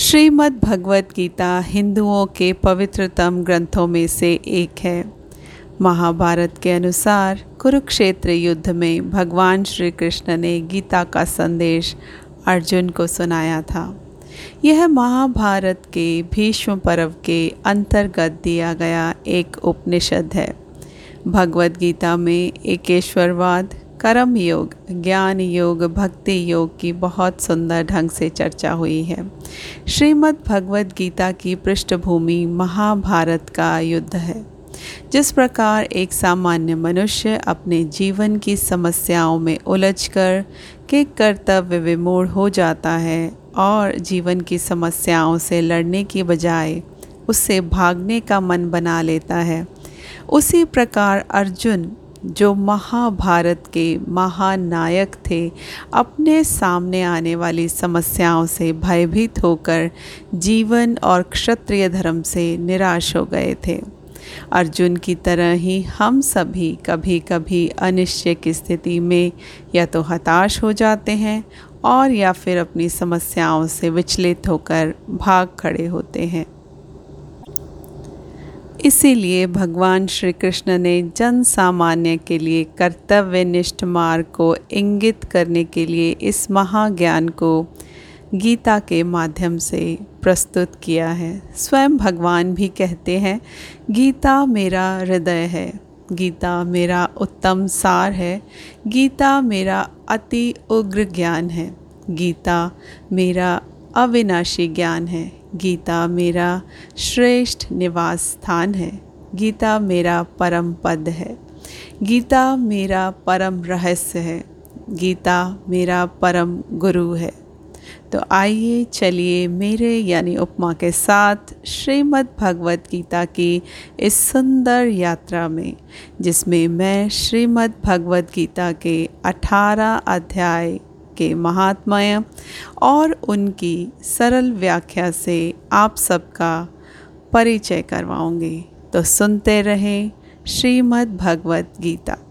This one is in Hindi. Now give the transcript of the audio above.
श्रीमद् भगवत गीता हिंदुओं के पवित्रतम ग्रंथों में से एक है। महाभारत के अनुसार कुरुक्षेत्र युद्ध में भगवान श्री कृष्ण ने गीता का संदेश अर्जुन को सुनाया था। यह महाभारत के भीष्म पर्व के अंतर्गत दिया गया एक उपनिषद है। भगवत गीता में एकेश्वरवाद, कर्म योग, ज्ञान योग, भक्ति योग की बहुत सुंदर ढंग से चर्चा हुई है। श्रीमद् भगवत गीता की पृष्ठभूमि महाभारत का युद्ध है। जिस प्रकार एक सामान्य मनुष्य अपने जीवन की समस्याओं में उलझकर के कर्तव्य विमूढ़ हो जाता है और जीवन की समस्याओं से लड़ने की बजाय उससे भागने का मन बना लेता है, उसी प्रकार अर्जुन जो महाभारत के महानायक थे, अपने सामने आने वाली समस्याओं से भयभीत होकर जीवन और क्षत्रिय धर्म से निराश हो गए थे। अर्जुन की तरह ही हम सभी कभी कभी अनिश्चय की स्थिति में या तो हताश हो जाते हैं और या फिर अपनी समस्याओं से विचलित होकर भाग खड़े होते हैं। इसीलिए भगवान श्री कृष्ण ने जन सामान्य के लिए कर्तव्यनिष्ठ मार्ग को इंगित करने के लिए इस महाज्ञान को गीता के माध्यम से प्रस्तुत किया है। स्वयं भगवान भी कहते हैं, गीता मेरा हृदय है, गीता मेरा उत्तम सार है, गीता मेरा अति उग्र ज्ञान है, गीता मेरा अविनाशी ज्ञान है, गीता मेरा श्रेष्ठ निवास स्थान है, गीता मेरा परम पद है, गीता मेरा परम रहस्य है, गीता मेरा परम गुरु है। तो आइए चलिए मेरे यानी उपमा के साथ श्रीमद् भगवत गीता की इस सुंदर यात्रा में, जिसमें मैं श्रीमद् भगवत गीता के 18 अध्याय के महात्म्य और उनकी सरल व्याख्या से आप सबका परिचय करवाऊंगी। तो सुनते रहें श्रीमद् भगवत गीता।